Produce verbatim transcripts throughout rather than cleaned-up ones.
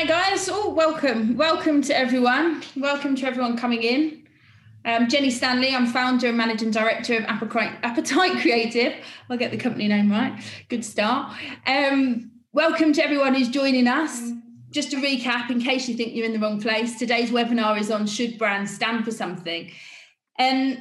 Hi guys, oh welcome, welcome to everyone, welcome to everyone coming in. Um, Jenny Stanley, I'm founder and managing director of Appetite Creative. I'll get the company name right, good start. Um, welcome to everyone who's joining us. Just to recap, in case you think you're in the wrong place, today's webinar is on should brands stand for something? And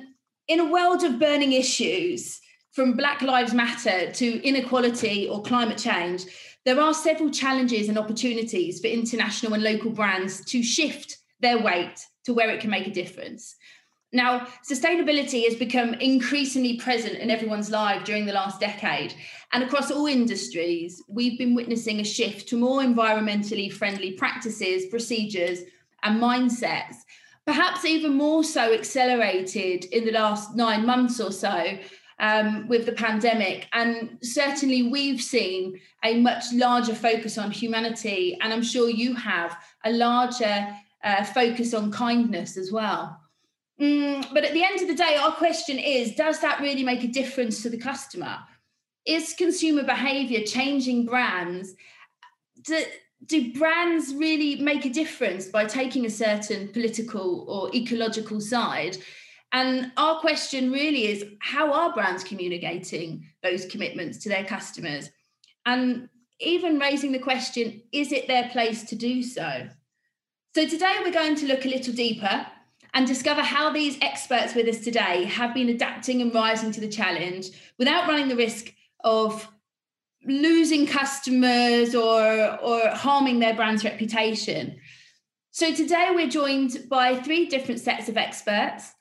in a world of burning issues, from Black Lives Matter to inequality or climate change, there are several challenges and opportunities for international and local brands to shift their weight to where it can make a difference. Now, sustainability has become increasingly present in everyone's life during the last decade. And across all industries, we've been witnessing a shift to more environmentally friendly practices, procedures, and mindsets, perhaps even more so accelerated in the last nine months or so um, with the pandemic. And certainly we've seen a much larger focus on humanity, and I'm sure you have a larger uh, focus on kindness as well. Mm, but at the end of the day, our question is, does that really make a difference to the customer? Is consumer behaviour changing brands? Do, do brands really make a difference by taking a certain political or ecological side? And our question really is, how are brands communicating those commitments to their customers? And even raising the question, is it their place to do so? So today we're going to look a little deeper and discover how these experts with us today have been adapting and rising to the challenge without running the risk of losing customers or, or harming their brand's reputation. So today we're joined by three different sets of experts.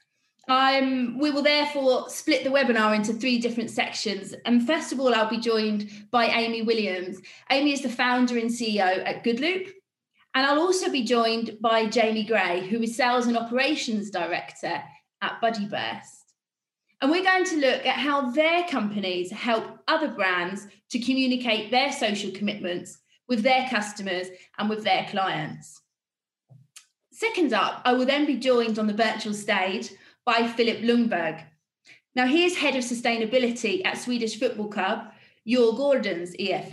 Um, we will therefore split the webinar into three different sections. And first of all, I'll be joined by Amy Williams. Amy is the founder and C E O at Good-Loop. And I'll also be joined by Jamie Gray, who is Sales and Operations Director at BuddyBurst. And we're going to look at how their companies help other brands to communicate their social commitments with their customers and with their clients. Second up, I will then be joined on the virtual stage by Philip Lundberg. Now, he is Head of Sustainability at Swedish football club Djurgårdens I F.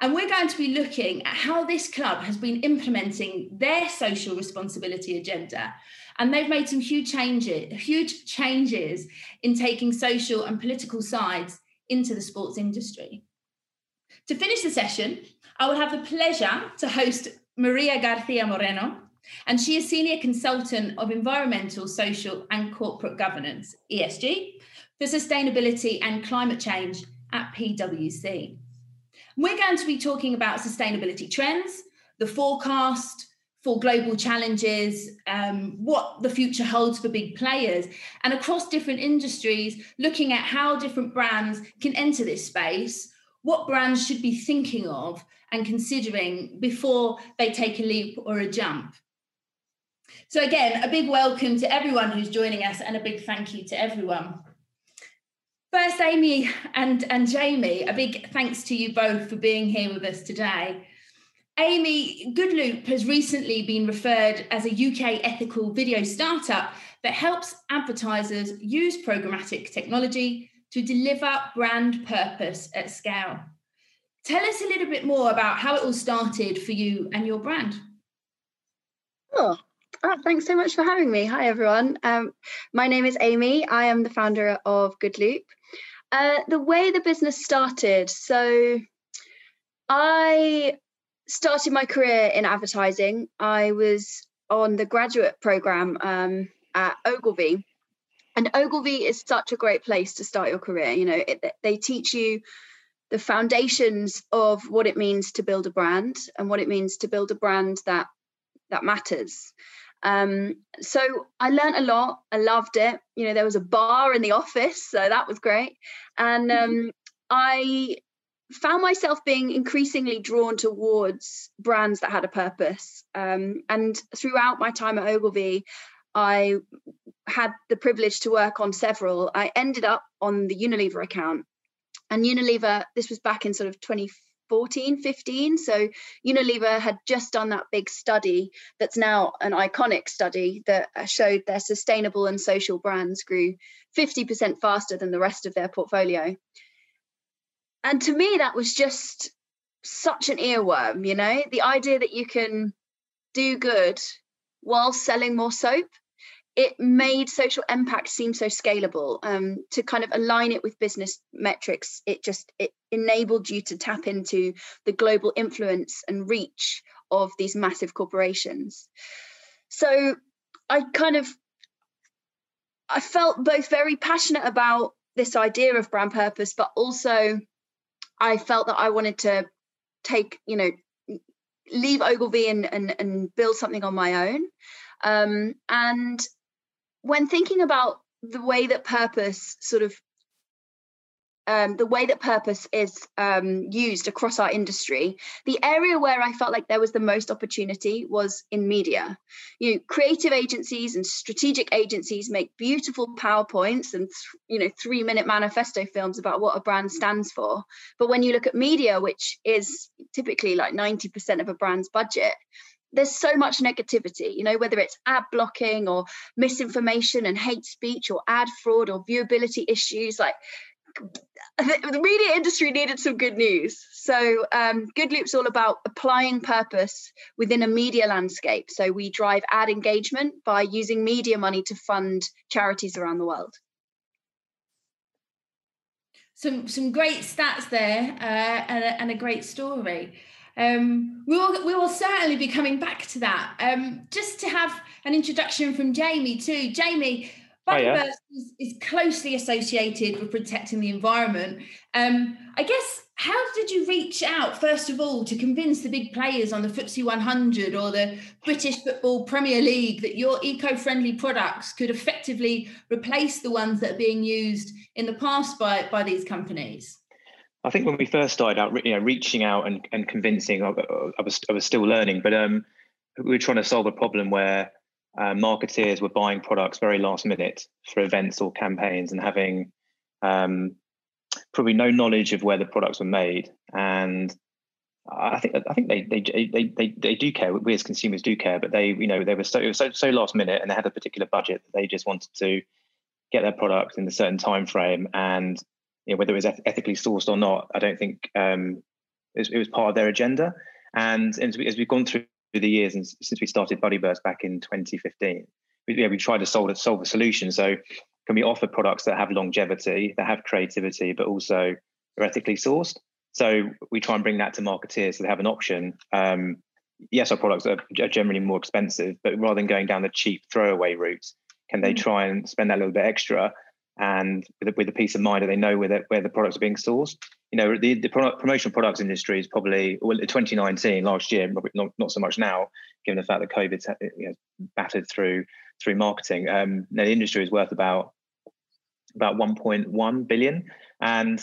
And we're going to be looking at how this club has been implementing their social responsibility agenda. And they've made some huge changes, huge changes in taking social and political sides into the sports industry. To finish the session, I will have the pleasure to host Maria Garcia Moreno, and she is Senior Consultant of Environmental, Social and Corporate Governance, E S G, for Sustainability and Climate Change at PwC. We're going to be talking about sustainability trends, the forecast for global challenges, um, what the future holds for big players, and across different industries, looking at how different brands can enter this space, what brands should be thinking of and considering before they take a leap or a jump. So again, a big welcome to everyone who's joining us and a big thank you to everyone. First, Amy and, and Jamie, a big thanks to you both for being here with us today. Amy, Good-Loop has recently been referred as a U K ethical video startup that helps advertisers use programmatic technology to deliver brand purpose at scale. Tell us a little bit more about how it all started for you and your brand. Oh. Oh, thanks so much for having me. Hi, everyone. Um, my name is Amy. I am the founder of Good-Loop. Uh, the way the business started, so I started my career in advertising. I was on the graduate programme um, at Ogilvy. And Ogilvy is such a great place to start your career. You know, it, they teach you the foundations of what it means to build a brand and what it means to build a brand that that matters. Um, so I learned a lot. I loved it. You know, there was a bar in the office, so that was great. And um, I found myself being increasingly drawn towards brands that had a purpose. Um, and throughout my time at Ogilvy, I had the privilege to work on several. I ended up on the Unilever account. And Unilever, this was back in sort of twenty fourteen, fifteen. So Unilever had just done that big study that's now an iconic study that showed their sustainable and social brands grew fifty percent faster than the rest of their portfolio. And to me, that was just such an earworm, you know, the idea that you can do good while selling more soap. It made social impact seem so scalable. Um, to kind of align it with business metrics, it just it enabled you to tap into the global influence and reach of these massive corporations. So I kind of, I felt both very passionate about this idea of brand purpose, but also I felt that I wanted to take, you know, leave Ogilvy and, and, and build something on my own. Um, and when thinking about the way that purpose sort of, um, the way that purpose is um, used across our industry, the area where I felt like there was the most opportunity was in media. You know, creative agencies and strategic agencies make beautiful PowerPoints and, you know, three-minute manifesto films about what a brand stands for. But when you look at media, which is typically like ninety percent of a brand's budget, there's so much negativity, you know, whether it's ad blocking or misinformation and hate speech or ad fraud or viewability issues. Like, the media industry needed some good news. So um, Good-Loop's all about applying purpose within a media landscape. So we drive ad engagement by using media money to fund charities around the world. Some, some great stats there uh, and, a, and a great story. Um, we will we will certainly be coming back to that. Um, just to have an introduction from Jamie too. Jamie, BuddyBurst is, is closely associated with protecting the environment. Um, I guess, how did you reach out, first of all, to convince the big players on the F T S E one hundred or the British Football Premier League that your eco-friendly products could effectively replace the ones that are being used in the past by, by these companies? I think when we first started out, you know, reaching out and, and convincing, I, I was I was still learning, but um, we were trying to solve a problem where uh, marketeers were buying products very last minute for events or campaigns and having um, probably no knowledge of where the products were made. And I think I think they they they they, they do care. We as consumers do care, but they you know they were so it was so so last minute, and they had a particular budget that they just wanted to get their product in a certain time frame. And you know, whether it was ethically sourced or not, I don't think um, it, was, it was part of their agenda. And as, we, as we've gone through the years, and since we started BuddyBurst back in twenty fifteen, we, yeah, we tried to solve, solve a solution. So can we offer products that have longevity, that have creativity, but also are ethically sourced? So we try and bring that to marketeers so they have an option. Um, yes, our products are generally more expensive, but rather than going down the cheap throwaway route, can they try and spend that little bit extra? And with a, with a peace of mind that they know where the, where the products are being sourced. You know, the, the product, promotional products industry is probably, well, twenty nineteen, last year, not, not so much now, given the fact that COVID you know, battered through through marketing. Um, now the industry is worth about about one point one billion, and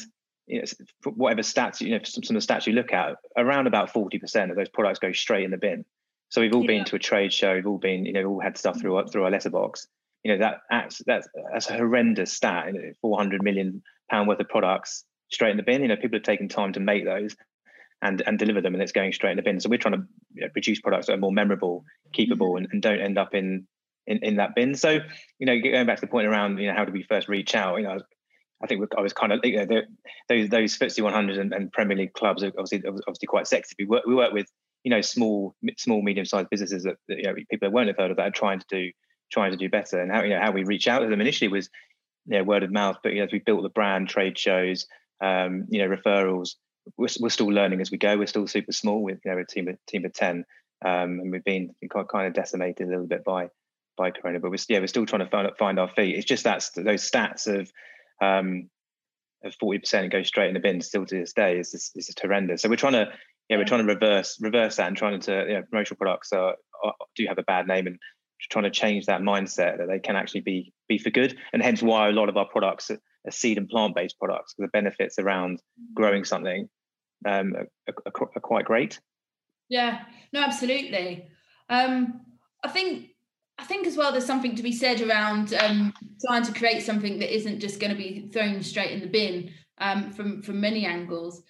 you know, for whatever stats, you know, some, some of the stats you look at, around about forty percent of those products go straight in the bin. So we've all yeah. been to a trade show, we've all been, you know, all had stuff through our, through our letterbox. You know, that that's, that's that's a horrendous stat. You know, four hundred million pounds worth of products straight in the bin. You know, people have taken time to make those and and deliver them, and it's going straight in the bin. So we're trying to you know, produce products that are more memorable, keepable, and, and don't end up in, in in that bin. So, you know, going back to the point around, you know, how do we first reach out? You know, I think I was kind of, you know, those those F T S E one hundred and, and Premier League clubs are obviously obviously quite sexy. We work we work with, you know, small small medium sized businesses that, that you know people that won't have heard of that are trying to do. trying to do better. And how you know how we reach out to them initially was you know word of mouth, but you know, as we built the brand, trade shows, um you know referrals. We're, we're still learning as we go. We're still super small with you know a team of team of ten, um and we've been kind of decimated a little bit by by corona, but we're yeah we're still trying to find, find our feet. It's just that those stats of um of forty percent go straight in the bin still to this day is just, is just horrendous. So we're trying to yeah, yeah we're trying to reverse reverse that, and trying to you know promotional products are, are do have a bad name, and trying to change that mindset that they can actually be be for good. And hence why a lot of our products are seed and plant-based products, because the benefits around growing something um, are, are, are quite great. Yeah, no, absolutely. Um, I think I think as well there's something to be said around um, trying to create something that isn't just going to be thrown straight in the bin um, from, from many angles.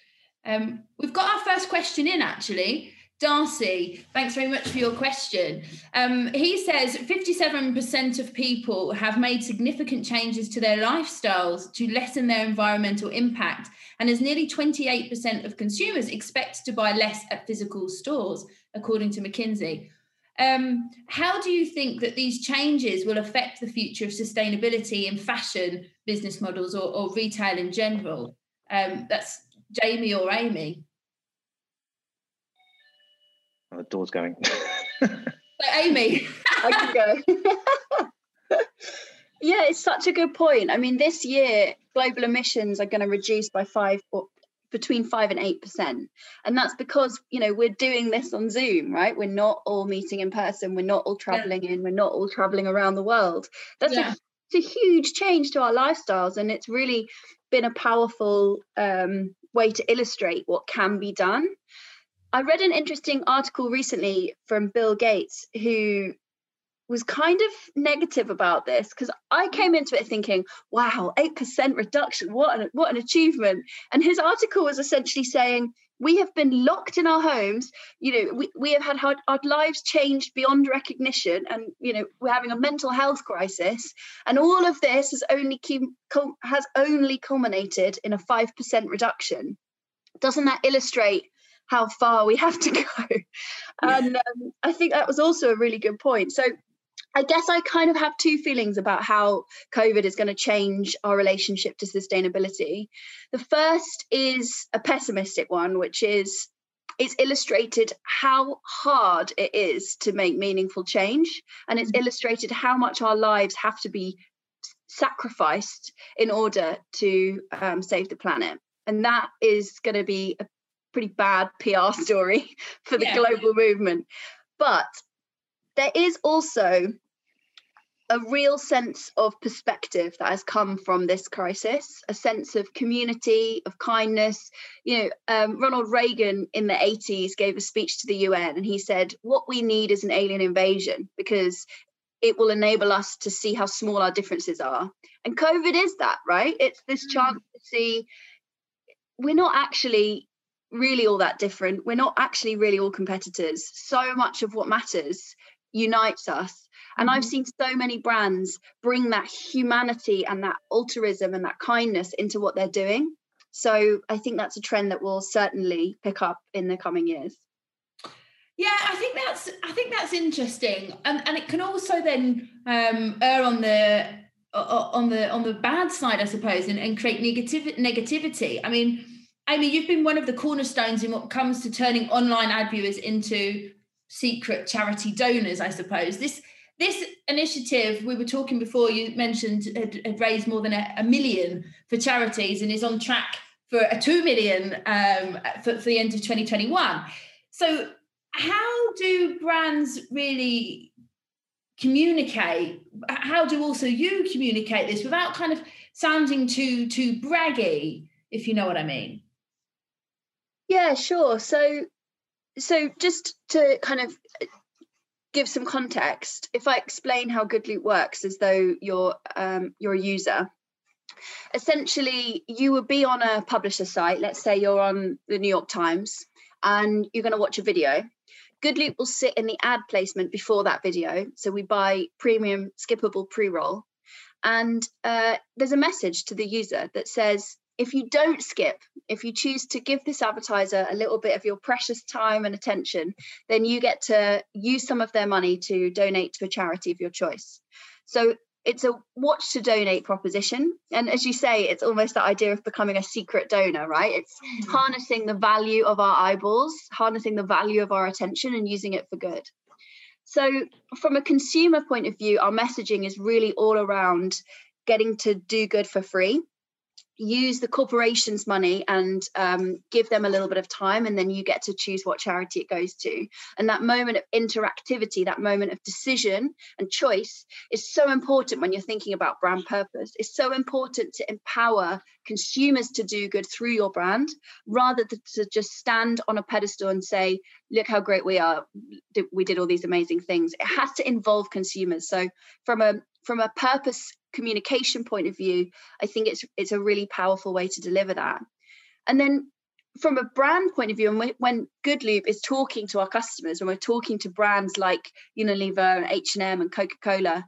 Um, we've got our first question in, actually. Darcy, thanks very much for your question. Um, he says fifty-seven percent of people have made significant changes to their lifestyles to lessen their environmental impact, and as nearly twenty-eight percent of consumers expect to buy less at physical stores, according to McKinsey. Um, how do you think that these changes will affect the future of sustainability in fashion business models or, or retail in general? Um, that's Jamie or Amy. Oh, the door's going. So, Amy. I can go. Yeah, it's such a good point. I mean, this year, global emissions are going to reduce by five or between five and eight percent. And that's because, you know, we're doing this on Zoom, right? We're not all meeting in person. We're not all traveling yeah. in. We're not all traveling around the world. That's yeah. a, it's a huge change to our lifestyles. And it's really been a powerful um, way to illustrate what can be done. I read an interesting article recently from Bill Gates, who was kind of negative about this, because I came into it thinking, wow, eight percent reduction, what an, what an achievement. And his article was essentially saying, we have been locked in our homes, you know, we, we have had our lives changed beyond recognition, and, you know, we're having a mental health crisis. And all of this has only, has only culminated in a five percent reduction. Doesn't that illustrate how far we have to go? And um, I think that was also a really good point. So I guess I kind of have two feelings about how COVID is going to change our relationship to sustainability. The first is a pessimistic one, which is it's illustrated how hard it is to make meaningful change. And it's mm-hmm. illustrated how much our lives have to be sacrificed in order to um, save the planet. And that is going to be a pretty bad P R story for the yeah. global movement. But there is also a real sense of perspective that has come from this crisis, a sense of community, of kindness. You know, um, Ronald Reagan in the eighties gave a speech to the U N, and he said, what we need is an alien invasion, because it will enable us to see how small our differences are. And COVID is that, right? It's this mm. chance to see we're not actually really all that different. We're not actually really all competitors. So much of what matters unites us. And mm-hmm. I've seen so many brands bring that humanity and that altruism and that kindness into what they're doing. So I think that's a trend that will certainly pick up in the coming years. Yeah, I think that's I think that's interesting. And and it can also then um, err on the on the on the bad side, I suppose, and, and create negativ- negativity. I mean, Amy, you've been one of the cornerstones in what comes to turning online ad viewers into secret charity donors, I suppose. This this initiative, we were talking before, you mentioned had, had raised more than a, a million for charities and is on track for a two million um, for, for the end of twenty twenty-one. So how do brands really communicate? How do also you communicate this without kind of sounding too too braggy, if you know what I mean? Yeah, sure. So, so just to kind of give some context, if I explain how Good-Loop works as though you're um, you're a user, essentially you would be on a publisher site. Let's say you're on the New York Times and you're going to watch a video. Good-Loop will sit in the ad placement before that video. So we buy premium skippable pre-roll, and uh, there's a message to the user that says, if you don't skip, if you choose to give this advertiser a little bit of your precious time and attention, then you get to use some of their money to donate to a charity of your choice. So it's a watch to donate proposition. And as you say, it's almost that idea of becoming a secret donor, right? It's mm-hmm. harnessing the value of our eyeballs, harnessing the value of our attention and using it for good. So from a consumer point of view, our messaging is really all around getting to do good for free. Use the corporation's money and um, give them a little bit of time, and then you get to choose what charity it goes to. And that moment of interactivity, that moment of decision and choice is so important when you're thinking about brand purpose. It's so important to empower consumers to do good through your brand, rather than to just stand on a pedestal and say, look how great we are, we did all these amazing things. It has to involve consumers. So from a from a purpose communication point of view, I think it's it's a really powerful way to deliver that. And then from a brand point of view, and when Good-Loop is talking to our customers, when we're talking to brands like Unilever and H and M and Coca-Cola,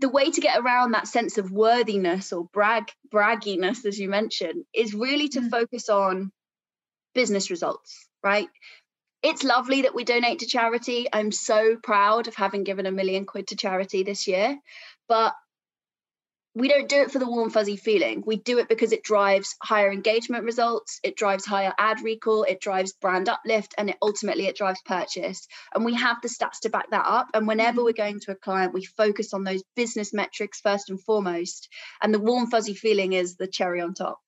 the way to get around that sense of worthiness or brag bragginess, as you mentioned, is really to focus on business results, right? It's lovely that we donate to charity. I'm so proud of having given a million quid to charity this year, but we don't do it for the warm, fuzzy feeling. We do it because it drives higher engagement results, it drives higher ad recall, it drives brand uplift, and it ultimately it drives purchase. And we have the stats to back that up. And whenever we're going to a client, we focus on those business metrics first and foremost. And the warm, fuzzy feeling is the cherry on top.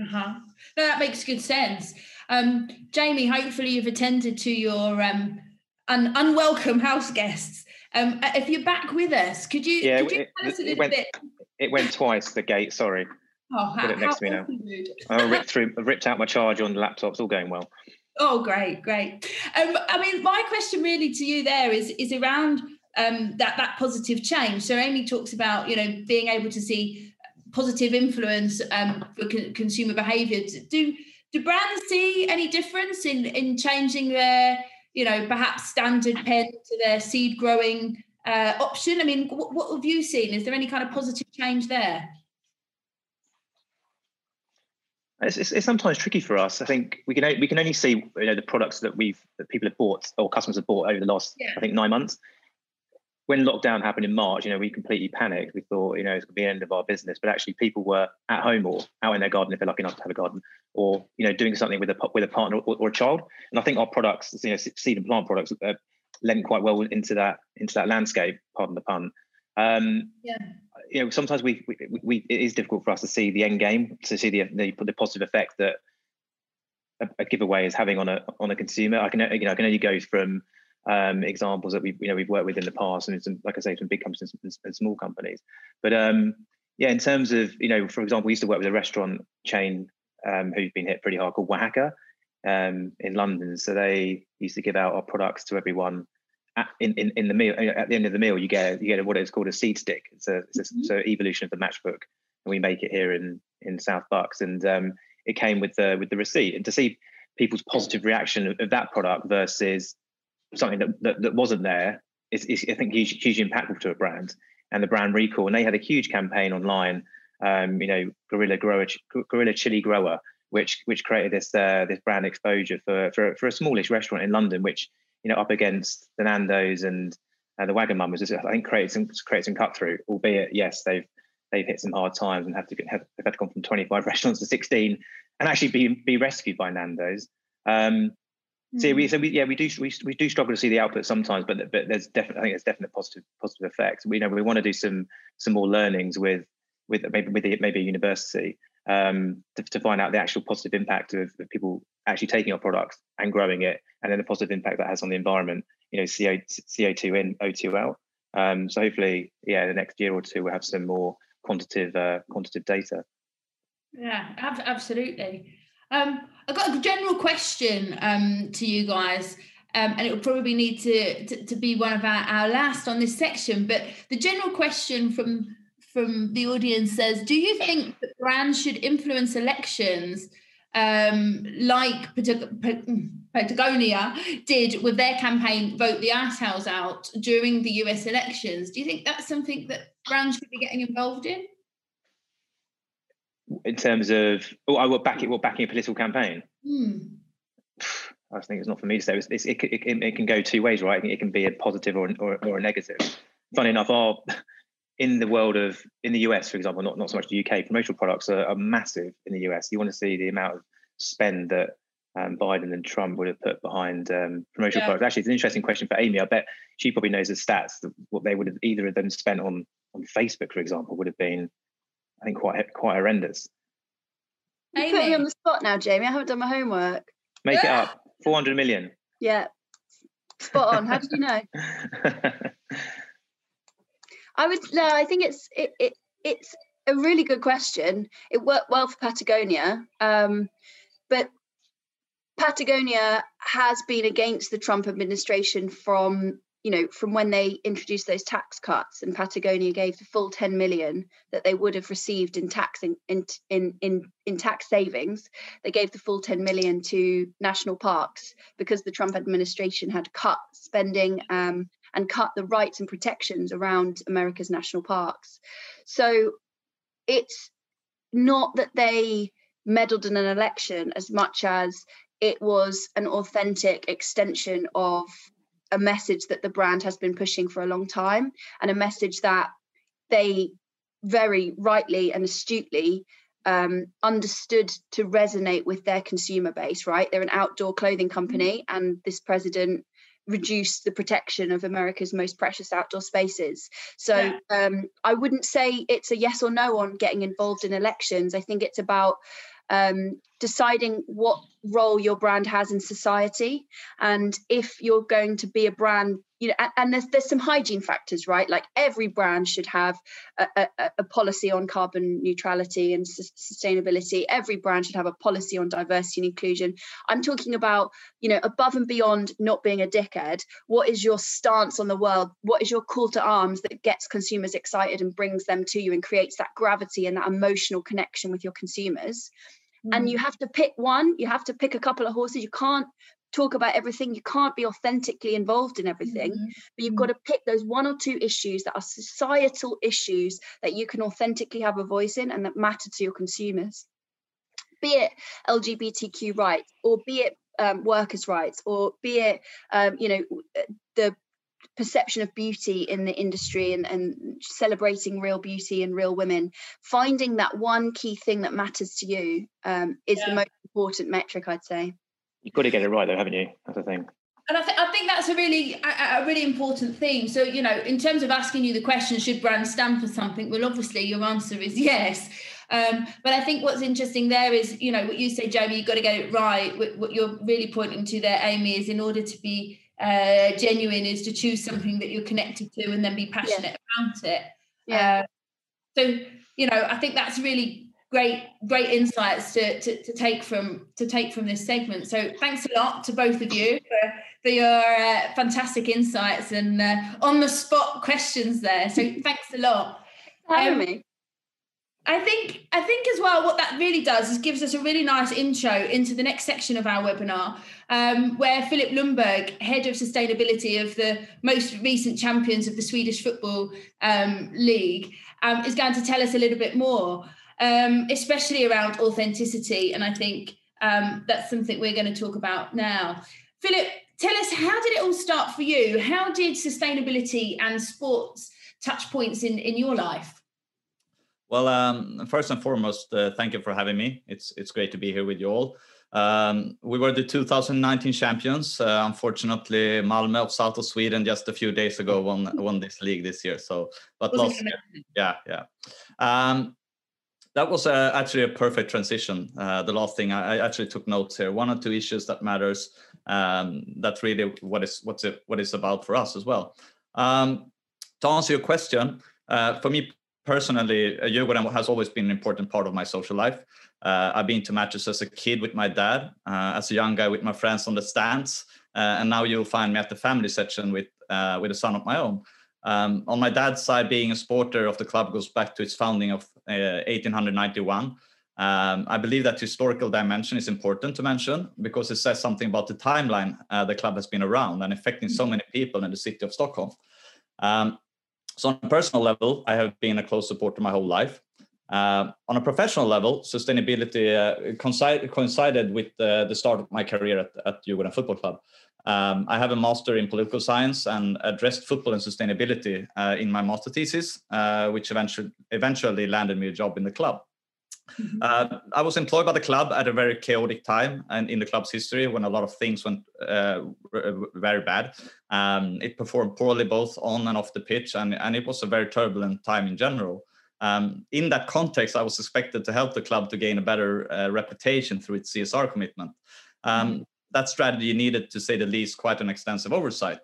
Uh-huh. No, that makes good sense. Um, Jamie, hopefully you've attended to your um, un- unwelcome house guests. Um, if you're back with us, could you, yeah, could you it, tell us a little went- bit... It went twice, the gate, sorry. Oh, how, Put it next to me now. I ripped through, ripped out my charger on the laptop, it's all going well. Oh, great, great. Um, I mean, my question really to you there is, is around um, that, that positive change. So Amy talks about, you know, being able to see positive influence um, for con- consumer behaviour. Do do brands see any difference in, in changing their, you know, perhaps standard pen to their seed growing Uh, option? I mean, what, what have you seen? Is there any kind of positive change there? It's, it's, it's sometimes tricky for us. I think we can we can only see, you know, the products that we've that people have bought or customers have bought over the last yeah. I think nine months. When lockdown happened in March, you know, we completely panicked. We thought, you know, it's going to be the end of our business, but actually, people were at home or out in their garden if they're lucky enough to have a garden, or you know, doing something with a with a partner or, or a child. And I think our products, you know, seed and plant products, Uh, lent quite well into that into that landscape, pardon the pun. Um, yeah. You know, sometimes we, we we it is difficult for us to see the end game, to see the the, the positive effect that a, a giveaway is having on a on a consumer. I can you know I can only go from um, examples that we you know we've worked with in the past, and some, like I say, some big companies and small companies. But um, yeah, in terms of you know, for example, we used to work with a restaurant chain um, who've been hit pretty hard called Wacker. Um, in London, so they used to give out our products to everyone at, in, in in the meal. At the end of the meal, you get you get what is called a seed stick. It's a, it's a mm-hmm. so evolution of the matchbook, and we make it here in in South Bucks. And um, it came with the with the receipt, and to see people's positive reaction of, of that product versus something that that, that wasn't there is, is I think huge, hugely impactful to a brand and the brand recall. And they had a huge campaign online. Um, you know, Gorilla Grower, Gorilla Chili Grower. Which which created this uh, this brand exposure for, for for a smallish restaurant in London, which you know up against the Nando's and uh, the Wagamama's, just, I think created some created some cut through. Albeit yes, they've they've hit some hard times and have to have they've had to come from twenty-five restaurants to sixteen, and actually be be rescued by Nando's. Um, mm. So we so we, yeah we do we, we do struggle to see the output sometimes, but but there's definitely I think there's definite positive positive effects. We you know we want to do some some more learnings with with maybe with the, maybe a university. Um, to, to find out the actual positive impact of, of people actually taking our products and growing it, and then the positive impact that has on the environment, you know, C O two in, O two out. Um, so hopefully, yeah, the next year or two, we'll have some more quantitative uh, quantitative data. Yeah, ab- absolutely. Um, I've got a general question um, to you guys, um, and it will probably need to, to, to be one of our, our last on this section, but the general question from from the audience says, do you think that brands should influence elections um, like Patagonia did with their campaign, Vote the Assholes Out, during the U S elections? Do you think that's something that brands should be getting involved in? In terms of, oh, I will back it, well, backing a political campaign. Hmm. I think it's not for me to say. It's, it's, it, it, it, it can go two ways, right? It can be a positive or, or, or a negative. Funny enough, our... in the world of, in the U S, for example, not, not so much the U K, promotional products are, are massive in the U S. You want to see the amount of spend that um, Biden and Trump would have put behind um, promotional yeah. products. Actually, it's an interesting question for Amy. I bet she probably knows the stats, what they would have, either of them spent on, on Facebook, for example, would have been, I think, quite quite horrendous. Amy. You're putting me on the spot now, Jamie. I haven't done my homework. Make yeah. it up. four hundred million. Yeah. Spot on. How did you know? I would no. I think it's it, it it's a really good question. It worked well for Patagonia, um, but Patagonia has been against the Trump administration from you know, from when they introduced those tax cuts and Patagonia gave the full ten million that they would have received in tax in, in, in, in, in tax savings, they gave the full ten million to national parks because the Trump administration had cut spending um, and cut the rights and protections around America's national parks. So it's not that they meddled in an election as much as it was an authentic extension of a message that the brand has been pushing for a long time, and a message that they very rightly and astutely um, understood to resonate with their consumer base, right? They're an outdoor clothing company, and this president reduced the protection of America's most precious outdoor spaces. So yeah. um, I wouldn't say it's a yes or no on getting involved in elections. I think it's about Um, deciding what role your brand has in society, and if you're going to be a brand, you know, and, and there's there's some hygiene factors, right? Like every brand should have a, a, a policy on carbon neutrality and su- sustainability. Every brand should have a policy on diversity and inclusion. I'm talking about, you know, above and beyond not being a dickhead. What is your stance on the world? What is your call to arms that gets consumers excited and brings them to you and creates that gravity and that emotional connection with your consumers? And you have to pick one, you have to pick a couple of horses. You can't talk about everything. You can't be authentically involved in everything, mm-hmm. but you've got to pick those one or two issues that are societal issues that you can authentically have a voice in and that matter to your consumers. Be it L G B T Q rights, or be it um, workers' rights, or be it, um, you know, the perception of beauty in the industry and, and celebrating real beauty and real women. Finding that one key thing that matters to you um, is yeah. the most important metric, I'd say. You've got to get it right though, haven't you? That's the thing. And I, th- I think that's a really a, a really important thing. So, you know, in terms of asking you the question, should brands stand for something? Well, obviously your answer is yes. Um, but I think what's interesting there is, you know, what you say, Jamie, you've got to get it right. What, what you're really pointing to there, Amy, is in order to be Uh, genuine is to choose something that you're connected to and then be passionate yeah. about it. Yeah. Uh, so, you know, I think that's really great, great insights to, to to take from to take from this segment. So, thanks a lot to both of you for, for your uh, fantastic insights and uh, on the spot questions there. So, thanks a lot. Um, me. I think I think as well what that really does is gives us a really nice intro into the next section of our webinar, um, where Philip Lundberg, head of sustainability of the most recent champions of the Swedish football um, league, um, is going to tell us a little bit more, um, especially around authenticity. And I think um, that's something we're going to talk about now. Philip, tell us, how did it all start for you? How did sustainability and sports touch points in, in your life? Well, um, first and foremost, uh, thank you for having me. It's it's great to be here with you all. Um, we were the two thousand nineteen champions. Uh, unfortunately, Malmö of south of Sweden just a few days ago won won this league this year. So, but last year, yeah, yeah. Um, that was uh, actually a perfect transition. Uh, the last thing I, I actually took notes here. One or two issues that matters. Um, that's really what is what's it what it's about for us as well. Um, to answer your question, uh, for me. Personally, Djurgården has always been an important part of my social life. Uh, I've been to matches as a kid with my dad, uh, as a young guy with my friends on the stands, uh, and now you'll find me at the family section with uh, with a son of my own. Um, on my dad's side, being a supporter of the club goes back to its founding of uh, eighteen ninety-one. Um, I believe that historical dimension is important to mention because it says something about the timeline uh, the club has been around and affecting so many people in the city of Stockholm. Um, So on a personal level, I have been a close supporter my whole life. Uh, on a professional level, sustainability uh, coincided, coincided with uh, the start of my career at, at Djurgården Football Club. Um, I have a master in political science and addressed football and sustainability uh, in my master thesis, uh, which eventually, eventually landed me a job in the club. Mm-hmm. Uh, I was employed by the club at a very chaotic time and in the club's history when a lot of things went uh, very bad. Um, it performed poorly both on and off the pitch, and, and it was a very turbulent time in general. Um, in that context, I was expected to help the club to gain a better uh, reputation through its C S R commitment. Um, mm-hmm. That strategy needed, to say the least, quite an extensive oversight.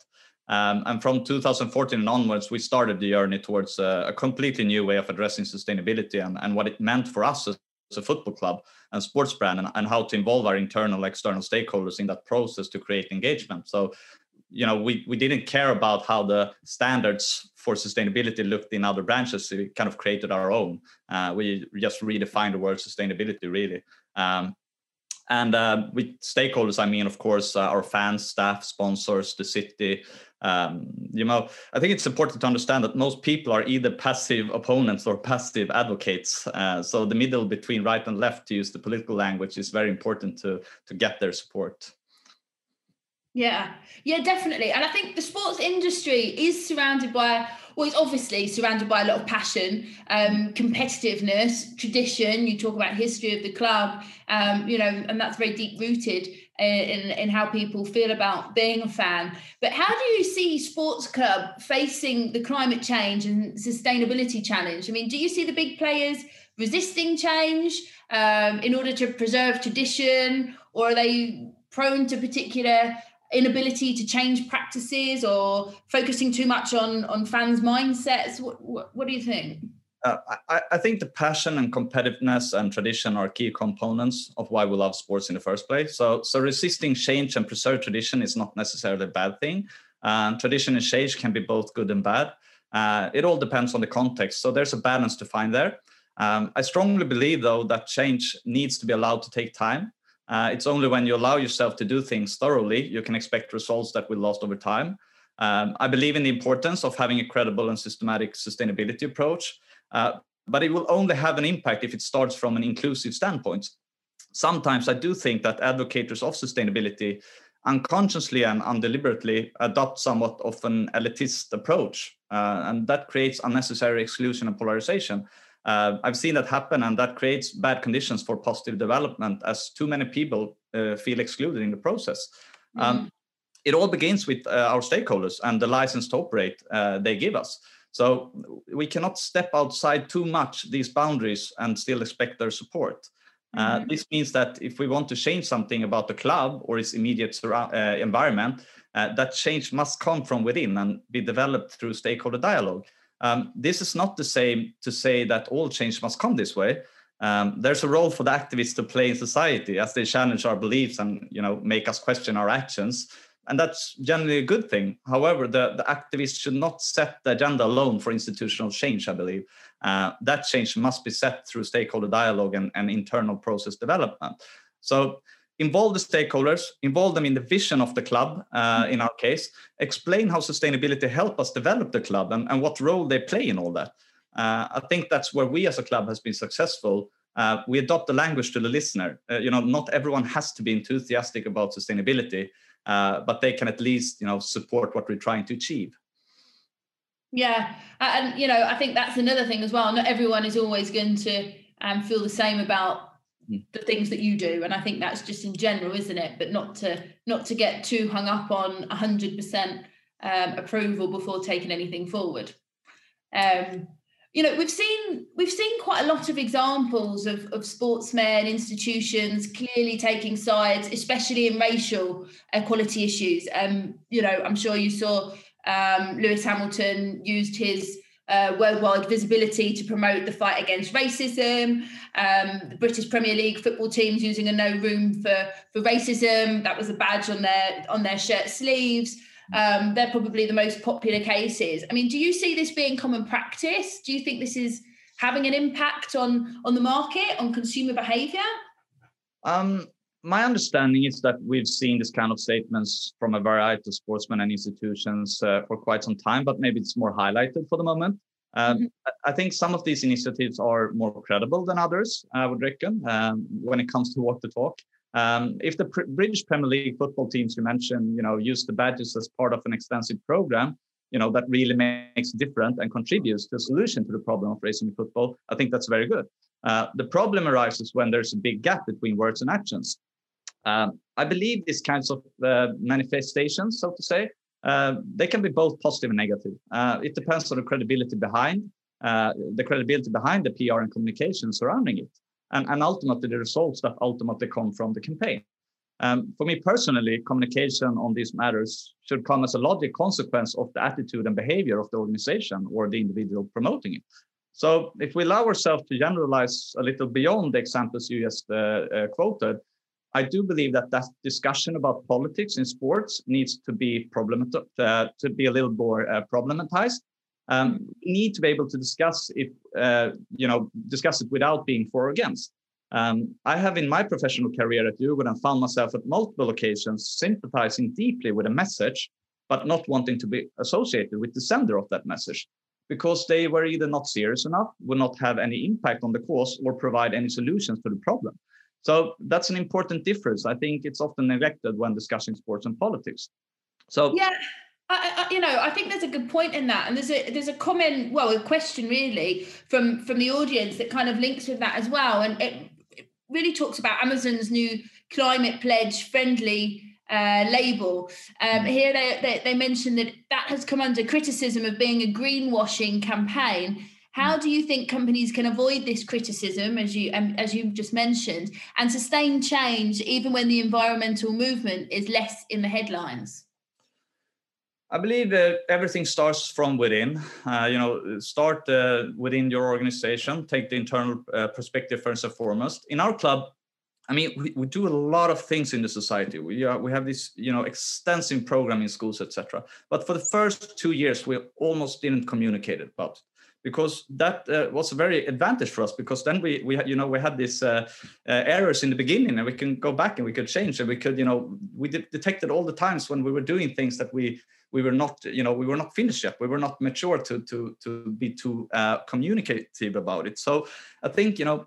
Um, and from two thousand fourteen and onwards, we started the journey towards uh, a completely new way of addressing sustainability and, and what it meant for us as a football club and sports brand, and, and how to involve our internal and external stakeholders in that process to create engagement. So you know, we, we didn't care about how the standards for sustainability looked in other branches. So we kind of created our own. Uh, we just redefined the word sustainability, really. Um, and uh, with stakeholders, I mean, of course, uh, our fans, staff, sponsors, the city. Um, you know, I think it's important to understand that most people are either passive opponents or passive advocates. Uh, so the middle between right and left, to use the political language, is very important to, to get their support. Yeah, yeah, definitely. And I think the sports industry is surrounded by, well, it's obviously surrounded by a lot of passion, um, competitiveness, tradition. You talk about history of the club, um, you know, and that's very deep rooted in, in how people feel about being a fan. But how do you see sports club facing the climate change and sustainability challenge? I mean, do you see the big players resisting change um, in order to preserve tradition, or are they prone to particular inability to change practices or focusing too much on, on fans' mindsets? What, what, what do you think? Uh, I, I think the passion and competitiveness and tradition are key components of why we love sports in the first place. So, so resisting change and preserve tradition is not necessarily a bad thing. Um, tradition and change can be both good and bad. Uh, it all depends on the context. So there's a balance to find there. Um, I strongly believe, though, that change needs to be allowed to take time. Uh, it's only when you allow yourself to do things thoroughly, you can expect results that will last over time. Um, I believe in the importance of having a credible and systematic sustainability approach, uh, but it will only have an impact if it starts from an inclusive standpoint. Sometimes I do think that advocates of sustainability unconsciously and undeliberately adopt somewhat of an elitist approach, uh, and that creates unnecessary exclusion and polarization. Uh, I've seen that happen, and that creates bad conditions for positive development as too many people uh, feel excluded in the process. Um, mm-hmm. It all begins with uh, our stakeholders and the license to operate uh, they give us. So we cannot step outside too much these boundaries and still expect their support. Uh, mm-hmm. This means that if we want to change something about the club or its immediate surra- uh, environment, uh, that change must come from within and be developed through stakeholder dialogue. Um, this is not the same to say that all change must come this way. Um, there's a role for the activists to play in society as they challenge our beliefs and, you know, make us question our actions. And that's generally a good thing. However, the, the activists should not set the agenda alone for institutional change, I believe. Uh, that change must be set through stakeholder dialogue and, and internal process development. So involve the stakeholders, involve them in the vision of the club, uh, in our case, explain how sustainability helps us develop the club and, and what role they play in all that. Uh, I think that's where we as a club has been successful. Uh, we adopt the language to the listener. Uh, you know, not everyone has to be enthusiastic about sustainability, uh, but they can at least, you know, support what we're trying to achieve. Yeah, and, you know, I think that's another thing as well. Not everyone is always going to um, feel the same about the things that you do, and I think that's just in general, isn't it? But not to not to get too hung up on one hundred percent um, approval before taking anything forward. Um, you know, we've seen we've seen quite a lot of examples of, of sportsmen, institutions clearly taking sides, especially in racial equality issues. Um, you know, I'm sure you saw um, Lewis Hamilton used his Uh, worldwide visibility to promote the fight against racism. Um, the British Premier League football teams using a no room for, for racism. That was a badge on their on their shirt sleeves. Um, they're probably the most popular cases. I mean, do you see this being common practice? Do you think this is having an impact on, on the market, on consumer behaviour? Um, my understanding is that we've seen this kind of statements from a variety of sportsmen and institutions uh, for quite some time, but maybe it's more highlighted for the moment. Um, mm-hmm. I think some of these initiatives are more credible than others, I would reckon, um, when it comes to walk the talk. Um, if the Pr- British Premier League football teams you mentioned, you know, use the badges as part of an extensive program, you know, that really makes a difference and contributes to a solution to the problem of racism in football, I think that's very good. Uh, the problem arises when there's a big gap between words and actions. Um, I believe these kinds of uh, manifestations, so to say, uh, they can be both positive and negative. Uh, it depends on the credibility behind uh, the credibility behind the P R and communication surrounding it, and, and ultimately the results that ultimately come from the campaign. Um, for me personally, communication on these matters should come as a logical consequence of the attitude and behavior of the organization or the individual promoting it. So if we allow ourselves to generalize a little beyond the examples you just uh, uh, quoted, I do believe that that discussion about politics in sports needs to be problemat- uh, to be a little more uh, problematized. Um, we need to be able to discuss it, uh, you know, discuss it without being for or against. Um, I have in my professional career at Djurgården found myself at multiple occasions sympathizing deeply with a message, but not wanting to be associated with the sender of that message, because they were either not serious enough, would not have any impact on the cause, or provide any solutions to the problem. So that's an important difference. I think it's often neglected when discussing sports and politics. So yeah. I, I, you know, I think there's a good point in that, and there's a there's a comment, well, a question really from from the audience that kind of links with that as well, and it, it really talks about Amazon's new climate pledge friendly uh, label. Um, here they, they they mention that that has come under criticism of being a greenwashing campaign. How do you think companies can avoid this criticism, as you um, as you've just mentioned, and sustain change even when the environmental movement is less in the headlines? I believe uh, everything starts from within. Uh, you know, start uh, within your organization, take the internal uh, perspective first and foremost. In our club, I mean, we, we do a lot of things in the society. We are, we have this, you know, extensive program in schools, et cetera. But for the first two years, we almost didn't communicate about it, because that uh, was a very advantage for us, because then we, we you know, we had these uh, uh, errors in the beginning, and we can go back and we could change, and we could, you know, we did, detected all the times when we were doing things that we we were not, you know, we were not finished yet. We were not mature to to to be too uh, communicative about it. So I think, you know,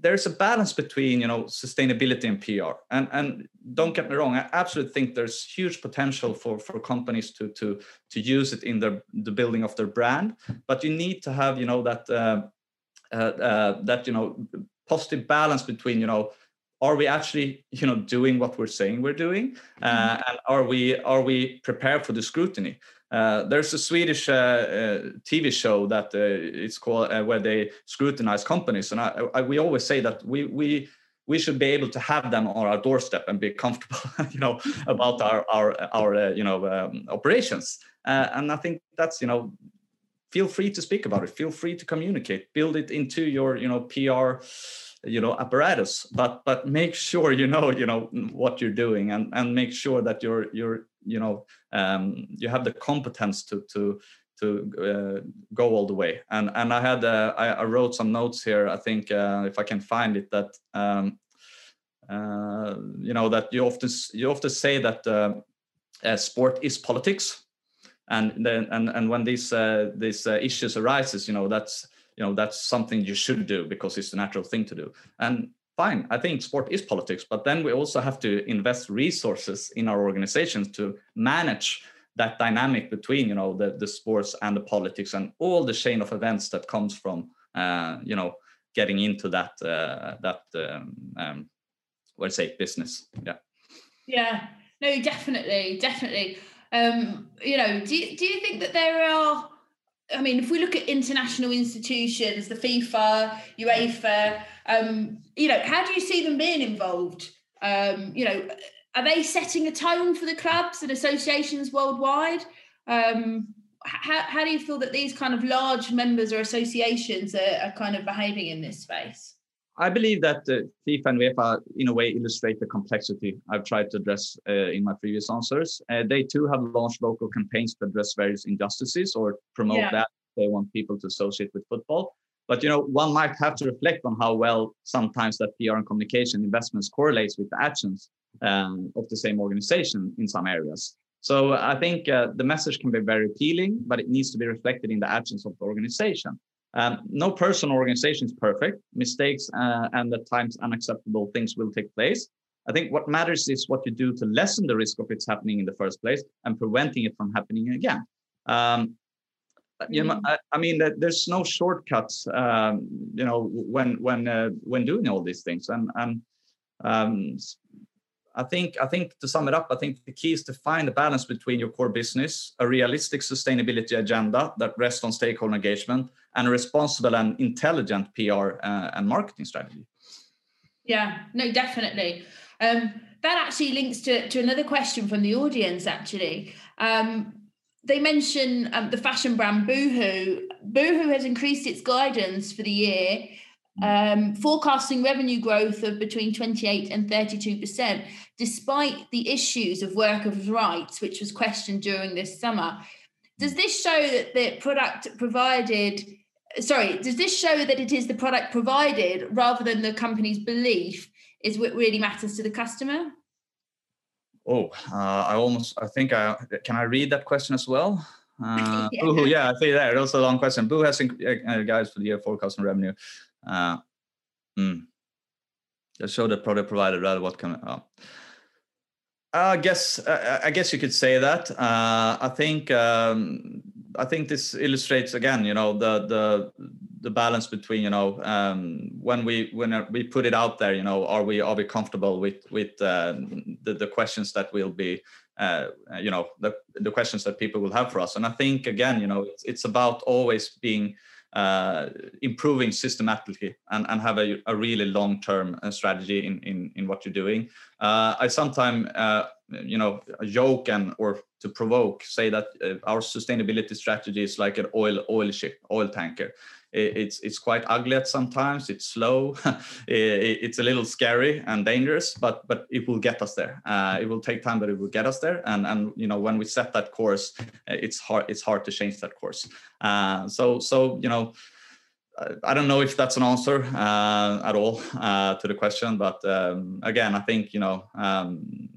there's a balance between, you know, sustainability and P R. And and don't get me wrong, I absolutely think there's huge potential for, for companies to to to use it in their the building of their brand. But you need to have, you know, that uh, uh, uh, that you know positive balance between, you know, are we actually, you know, doing what we're saying we're doing, uh, and are we are we prepared for the scrutiny? Uh, there's a Swedish uh, uh, T V show that uh, it's called uh, where they scrutinize companies, and I, I, we always say that we we we should be able to have them on our doorstep and be comfortable, you know, about our our our uh, you know um, operations. Uh, and I think that's, you know, feel free to speak about it, feel free to communicate, build it into your, you know, P R, you know, apparatus, but but make sure you know you know what you're doing, and and make sure that you're you're you know um you have the competence to to to uh, go all the way. And and I had uh, I, I wrote some notes here, I think, uh, if I can find it, that um uh you know that you often you often say that uh, uh, sport is politics, and then and and when these uh, these uh, issues arises, you know that's you know, that's something you should do because it's the natural thing to do. And fine, I think sport is politics, but then we also have to invest resources in our organizations to manage that dynamic between, you know, the, the sports and the politics and all the chain of events that comes from, uh, you know, getting into that, uh, that um, um, what I say, business. Yeah. Yeah, no, definitely, definitely. Um, you know, do you, do you think that there are, I mean, if we look at international institutions, the FIFA, UEFA, um, you know, how do you see them being involved? Um, you know, are they setting a tone for the clubs and associations worldwide? Um, how, how do you feel that these kind of large members or associations are, are kind of behaving in this space? I believe that uh, FIFA and UEFA, in a way, illustrate the complexity I've tried to address uh, in my previous answers. Uh, they too have launched local campaigns to address various injustices or promote yeah. that they want people to associate with football. But, you know, one might have to reflect on how well sometimes that P R and communication investments correlates with the actions um, of the same organization in some areas. So I think uh, the message can be very appealing, but it needs to be reflected in the actions of the organization. Um, no person or organization is perfect. Mistakes uh, and at times unacceptable things will take place. I think what matters is what you do to lessen the risk of it's happening in the first place and preventing it from happening again. Um, mm-hmm. you know, I, I mean, there's no shortcuts, um, you know, when when uh, when doing all these things. And and um, I think I think to sum it up, I think the key is to find a balance between your core business, a realistic sustainability agenda that rests on stakeholder engagement, and a responsible and intelligent P R uh, and marketing strategy. Yeah, no, definitely. Um, that actually links to, to another question from the audience, actually. Um, they mention um, the fashion brand Boohoo. Boohoo has increased its guidance for the year um, forecasting revenue growth of between twenty-eight and thirty-two percent, despite the issues of workers' rights, which was questioned during this summer. Does this show that the product provided, sorry, does this show that it is the product provided rather than the company's belief is what really matters to the customer? Oh, uh, I almost, I think I, can I read that question as well? Uh, yeah. Boohoo, yeah, I think that. It was a long question. Boohoo has inc- uh, guidance for the year forecast and revenue. Uh, mm. Let's show the product provided rather what can. Oh. I guess uh, I guess you could say that. Uh, I think um, I think this illustrates again, you know, the the the balance between, you know, um, when we when we put it out there, you know, are we are we comfortable with with uh, the the questions that will be. Uh, you know, the the questions that people will have for us. And I think, again, you know, it's, it's about always being uh, improving systematically and, and have a, a really long-term strategy in, in, in what you're doing. Uh, I sometimes, uh, you know, joke and or to provoke, say that our sustainability strategy is like an oil oil ship, oil tanker. It's it's quite ugly at sometimes. It's slow. It's a little scary and dangerous, but but it will get us there. Uh, it will take time, but it will get us there. And and you know, when we set that course, it's hard it's hard to change that course. Uh, so so you know, I don't know if that's an answer uh, at all uh, to the question. But um, again, I think you know. Um,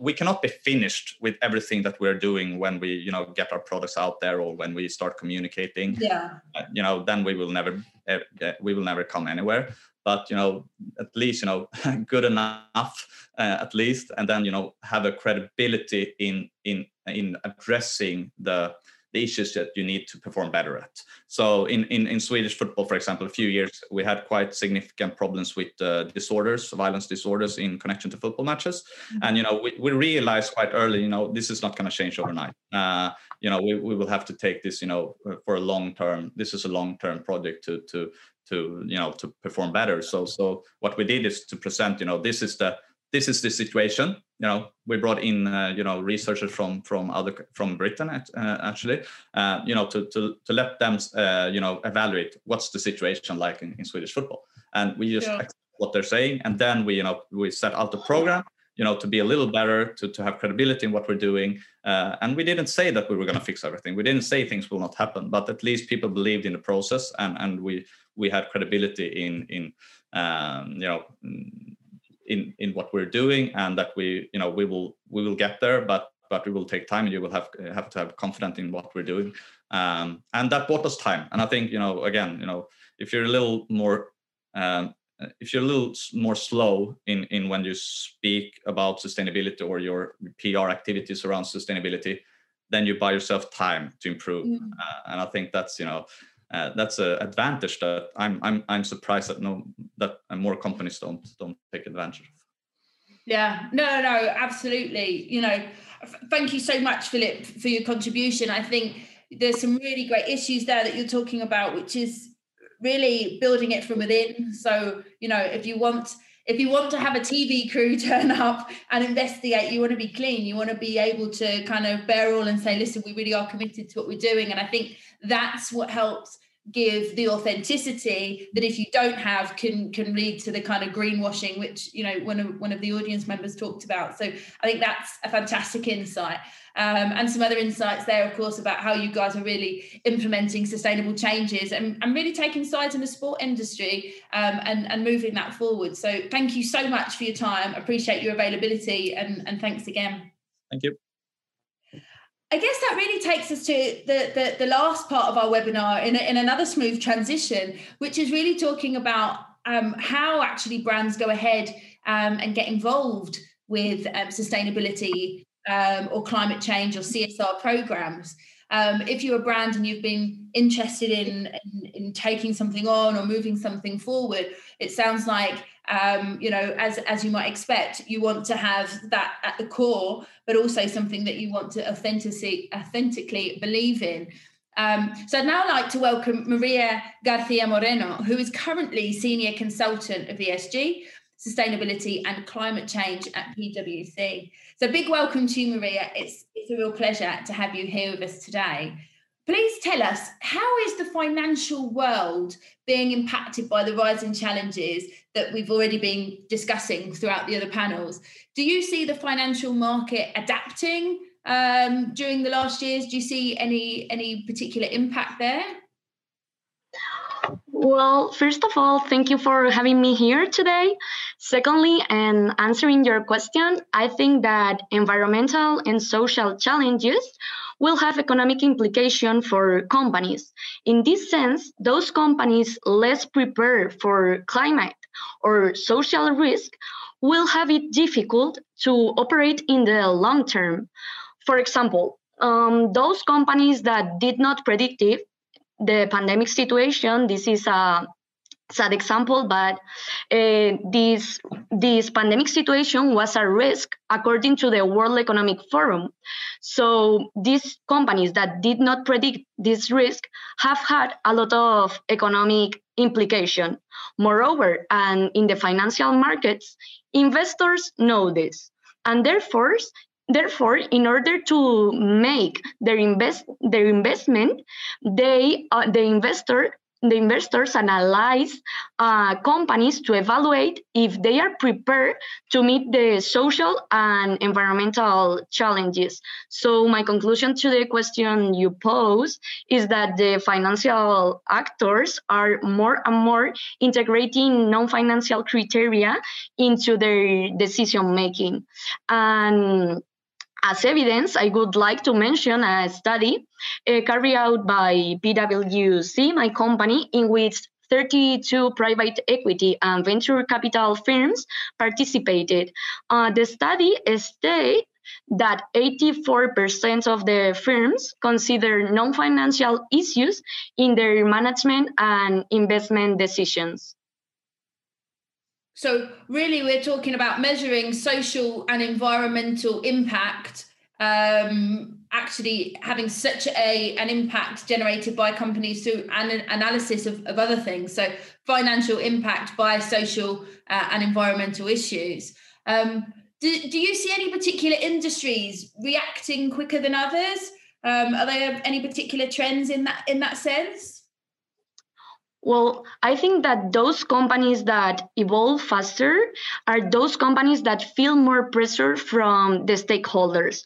We cannot be finished with everything that we're doing when we, you know, get our products out there or when we start communicating. Yeah. You know, then we will never, we will never come anywhere. But you know, at least you know, good enough, uh, at least, and then you know, have a credibility in in in addressing the. the issues that you need to perform better at. So in, in, in Swedish football, for example, a few years, we had quite significant problems with uh, disorders, violence disorders in connection to football matches. Mm-hmm. And, you know, we, we realized quite early, you know, this is not going to change overnight. Uh, you know, we, we will have to take this, you know, for a long term. This is a long term project to, to, to, you know, to perform better. So, so what we did is to present, you know, this is the, This is the situation. You know, we brought in, uh, you know, researchers from from other from Britain at, uh, actually. Uh, you know, to to to let them, uh, you know, evaluate what's the situation like in, in Swedish football, and we just yeah. accept what they're saying, and then we, you know, we set out the program, you know, to be a little better, to to have credibility in what we're doing. Uh, and we didn't say that we were going to fix everything. We didn't say things will not happen, but at least people believed in the process, and and we we had credibility in in um, you know. In, in what we're doing, and that we, you know, we will we will get there, but but we will take time, and you will have have to have confidence in what we're doing, um, and that bought us time. And I think, you know, again, you know, if you're a little more, um, if you're a little more slow in in when you speak about sustainability or your P R activities around sustainability, then you buy yourself time to improve. Mm. Uh, and I think that's, you know. Uh, that's an advantage that I'm I'm I'm surprised that no that more companies don't don't take advantage of. Yeah, no, no, absolutely. You know, f- thank you so much, Philip, for your contribution. I think there's some really great issues there that you're talking about, which is really building it from within. So, you know, if you want if you want to have a T V crew turn up and investigate, you want to be clean. You want to be able to kind of bear all and say, listen, we really are committed to what we're doing. And I think that's what helps give the authenticity that if you don't have can can lead to the kind of greenwashing, which, you know, one of, one of the audience members talked about. So I think that's a fantastic insight. Um, and some other insights there, of course, about how you guys are really implementing sustainable changes and, and really taking sides in the sport industry um, and, and moving that forward. So thank you so much for your time. Appreciate your availability and, and thanks again. Thank you. I guess that really takes us to the, the, the last part of our webinar in, in another smooth transition, which is really talking about um, how actually brands go ahead um, and get involved with um, sustainability um, or climate change or C S R programs. Um, if you're a brand and you've been interested in, in, in taking something on or moving something forward, it sounds like Um, you know, as, as you might expect, you want to have that at the core, but also something that you want to authentically, authentically believe in. Um, so I'd now like to welcome Maria Garcia Moreno, who is currently Senior Consultant of E S G, Sustainability and Climate Change at PwC. So big welcome to you, Maria. It's, it's a real pleasure to have you here with us today. Please tell us, how is the financial world being impacted by the rising challenges that we've already been discussing throughout the other panels? Do you see the financial market adapting um, during the last years? Do you see any, any particular impact there? Well, first of all, thank you for having me here today. Secondly, and answering your question, I think that environmental and social challenges will have economic implication for companies. In this sense, those companies less prepared for climate or social risk will have it difficult to operate in the long term. For example, um, those companies that did not predict it, the pandemic situation, this is a sad example, but uh, this, this pandemic situation was a risk according to the World Economic Forum. So these companies that did not predict this risk have had a lot of economic implication. Moreover, and in the financial markets, investors know this, and therefore, Therefore, in order to make their invest their investment, they uh, the investor the investors analyze uh, companies to evaluate if they are prepared to meet the social and environmental challenges. So my conclusion to the question you pose is that the financial actors are more and more integrating non-financial criteria into their decision making. And as evidence, I would like to mention a study uh, carried out by PwC, my company, in which thirty-two private equity and venture capital firms participated. Uh, the study stated that eighty-four percent of the firms consider non-financial issues in their management and investment decisions. So really, we're talking about measuring social and environmental impact, um, actually having such a, an impact generated by companies through an analysis of, of other things. So financial impact by social uh, and environmental issues. Um, do, do you see any particular industries reacting quicker than others? Um, are there any particular trends in that, in that sense? Well, I think that those companies that evolve faster are those companies that feel more pressure from the stakeholders.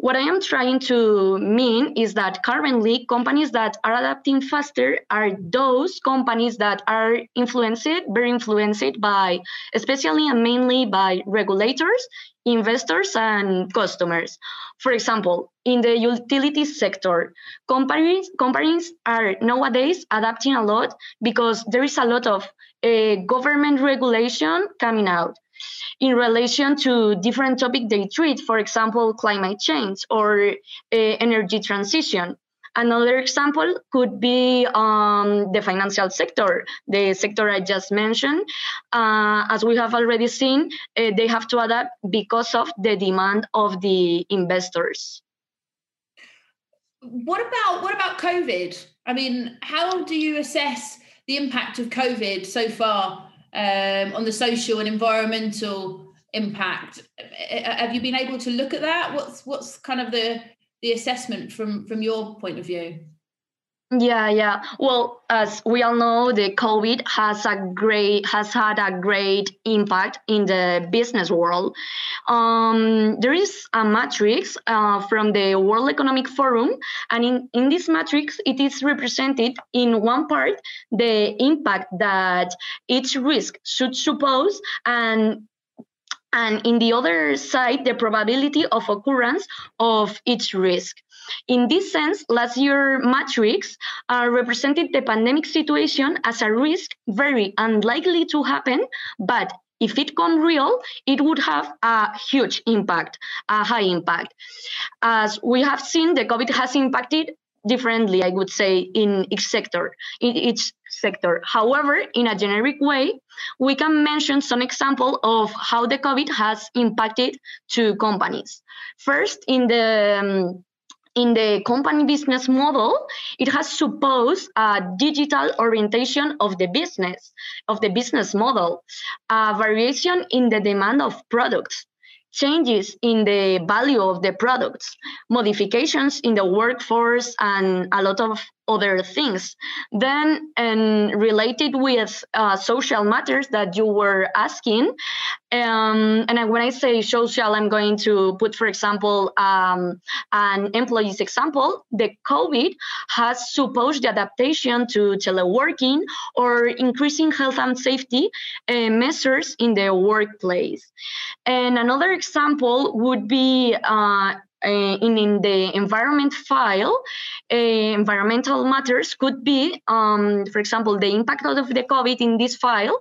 What I am trying to mean is that currently companies that are adapting faster are those companies that are influenced, very influenced by, especially and mainly by regulators, investors, and customers. For example, in the utilities sector, companies, companies are nowadays adapting a lot because there is a lot of uh, government regulation coming out in relation to different topics they treat, for example, climate change or uh, energy transition. Another example could be um, the financial sector, the sector I just mentioned. Uh, as we have already seen, uh, they have to adapt because of the demand of the investors. What about, what about COVID? I mean, how do you assess the impact of COVID so far? Um, on the social and environmental impact, have you been able to look at that? What's what's kind of the the assessment from from your point of view? Yeah, yeah. Well, as we all know, the COVID has a great has had a great impact in the business world. Um, there is a matrix uh, from the World Economic Forum, and in, in this matrix, it is represented in one part the impact that each risk should suppose, and and in the other side, the probability of occurrence of each risk. In this sense, last year's matrix uh, represented the pandemic situation as a risk very unlikely to happen, but if it come real, it would have a huge impact, a high impact. As we have seen, the COVID has impacted differently, I would say, in each sector. In each sector. However, in a generic way, we can mention some example of how the COVID has impacted two companies. First, in the um, In the company business model, it has supposed a digital orientation of the business, of the business model, a variation in the demand of products, changes in the value of the products, modifications in the workforce, and a lot of other things. Then, and related with uh, social matters that you were asking, um, and when I say social, I'm going to put, for example, um, an employee's example. The COVID has supposed the adaptation to teleworking or increasing health and safety uh, measures in the workplace. And another example would be uh, Uh, in, in the environment file, uh, environmental matters could be, um, for example, the impact of the COVID in this file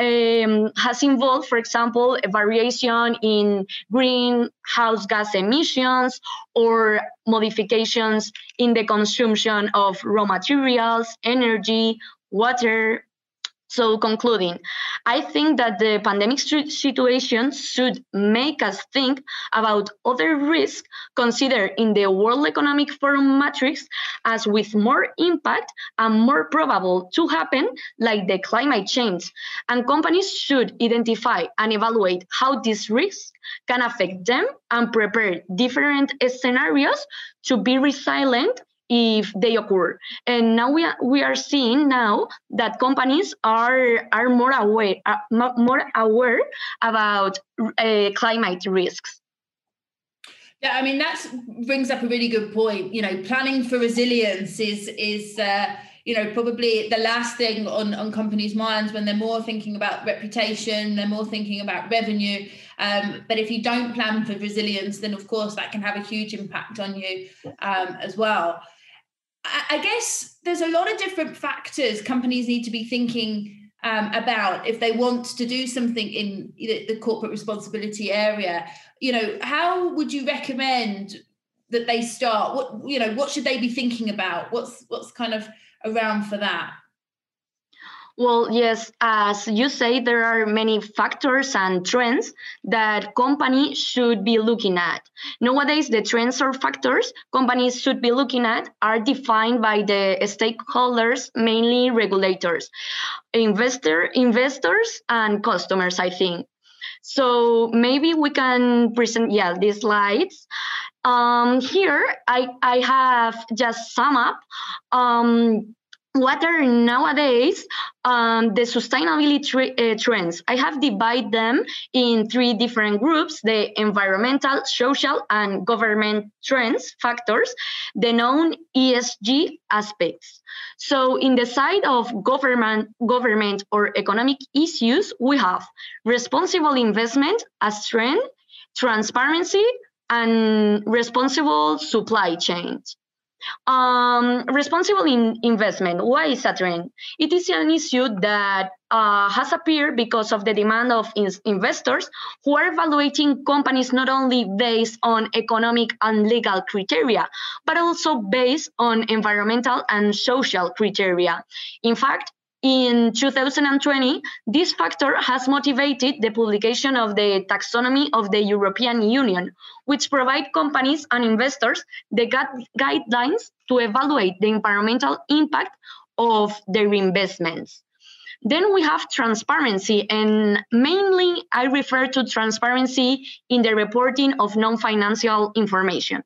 um, has involved, for example, a variation in greenhouse gas emissions or modifications in the consumption of raw materials, energy, water. So concluding, I think that the pandemic situation should make us think about other risks considered in the World Economic Forum matrix as with more impact and more probable to happen, like the climate change. And companies should identify and evaluate how these risks can affect them and prepare different scenarios to be resilient if they occur. And now we are, we are seeing now that companies are are more aware uh, more aware about uh, climate risks. Yeah, I mean, that brings up a really good point. You know, planning for resilience is is uh, you know, probably the last thing on on companies' minds when they're more thinking about reputation, they're more thinking about revenue. Um, but if you don't plan for resilience, then of course that can have a huge impact on you um, as well. I guess there's a lot of different factors companies need to be thinking um, about if they want to do something in the corporate responsibility area. You know, how would you recommend that they start? What, you know, what should they be thinking about? What's what's kind of around for that? Well, yes, as you say, there are many factors and trends that companies should be looking at. Nowadays, the trends or factors companies should be looking at are defined by the stakeholders, mainly regulators, investor, investors, and customers, I think. So maybe we can present, yeah, these slides. Um, here, I, I have just sum up um, what are nowadays um, the sustainability tre- uh, trends. I have divided them in three different groups: the environmental, social, and government trends, factors, the known E S G aspects. So in the side of government, government or economic issues, we have responsible investment as trend, transparency, and responsible supply chains. Um, responsible in investment. Why is that trend? It is an issue that uh, has appeared because of the demand of ins- investors who are evaluating companies not only based on economic and legal criteria, but also based on environmental and social criteria. In fact, in two thousand twenty, this factor has motivated the publication of the taxonomy of the European Union, which provides companies and investors the gu- guidelines to evaluate the environmental impact of their investments. Then we have transparency, and mainly I refer to transparency in the reporting of non-financial information.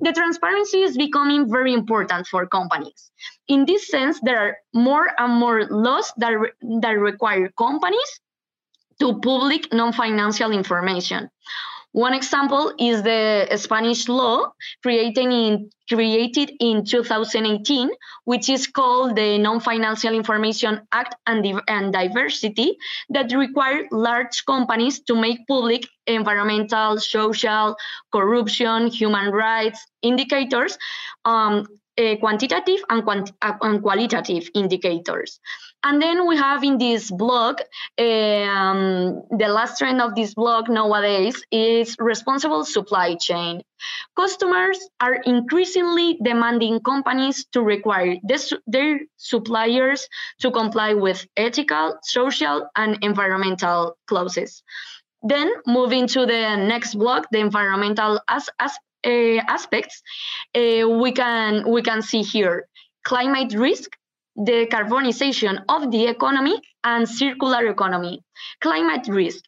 The transparency is becoming very important for companies. In this sense, there are more and more laws that, re- that require companies to public non-financial information. One example is the Spanish law created in, created in two thousand eighteen, which is called the Non-Financial Information Act and, Div- and Diversity, that required large companies to make public environmental, social, corruption, human rights indicators, um, uh, quantitative and, quant- and qualitative indicators. And then we have in this blog, um, the last trend of this blog nowadays is responsible supply chain. Customers are increasingly demanding companies to require this, their suppliers to comply with ethical, social, and environmental clauses. Then moving to the next blog, the environmental as, as, uh, aspects, uh, we can we can see here climate risk, the carbonization of the economy, and circular economy. Climate risk.